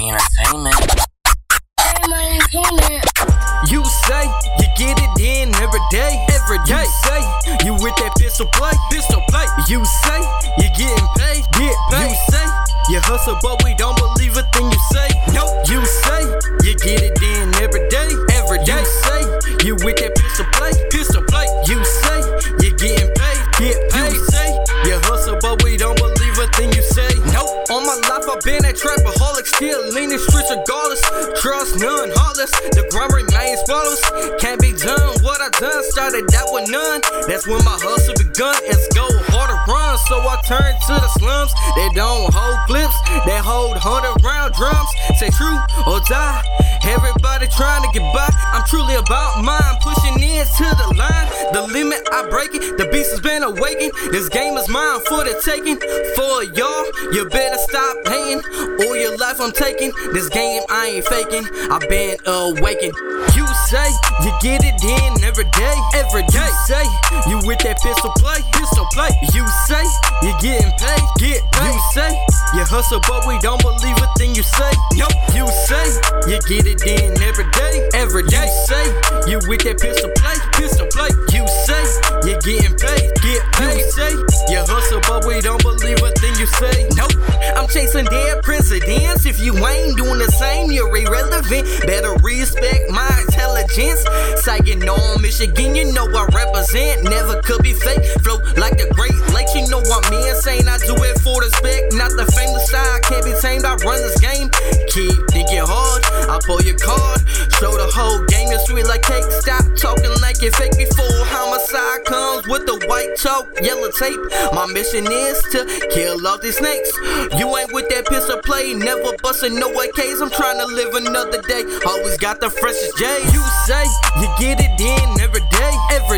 Entertainment. You say you get it in every day. You say you with that pistol play. You say you getting paid. You say you hustle, but we don't believe a thing you say. Nope. You say you get it in every day. You say you with that pistol play. You say you getting paid. You say you hustle, but we don't believe a thing you say. Nope. All my life I've been a trapaholic, still leaning streets regardless. Trust none, heartless. The grind remains flawless. Can't be done what I done. Started out with none. That's when my hustle begun. It's go hard to run, so I turn to the slums. They don't hold clips, they hold 100-round drums. Say true or die. Everybody trying to get by. I'm truly about mine, pushing in to the line. The limit, I break it. The beast has been awakened. This game is mine for the taking. For y'all, you better stop hating. All your life I'm taking. This game I ain't faking. I've been awakened. You say you get it in every day. You say you with that pistol play. You say you getting paid. You say you hustle, but we don't believe a thing you say. Nope. You say you get it in every day. You say you with that pistol play. You say you getting paid. You say you hustle, but we don't believe a thing you say. Nope. I'm chasing dead presidents. If you ain't doing the same, you're irrelevant. Better respect my intelligence. Sagging on Michigan, you know I represent. Never could be fake. Flow like the Great Lakes. You know I'm insane. I do it for the spec, not the famous side. Can't be tamed. I run this game. Keep thinking hard. I pull your card. Show the whole game. It's sweet like cake. Stop talking like you fake before homicide comes with the white chalk, yellow tape. My mission is to kill all these snakes. You ain't with that pistol play. Never busting no AKs. I'm trying to live another day. Always got the freshest J. You say you get it in every day.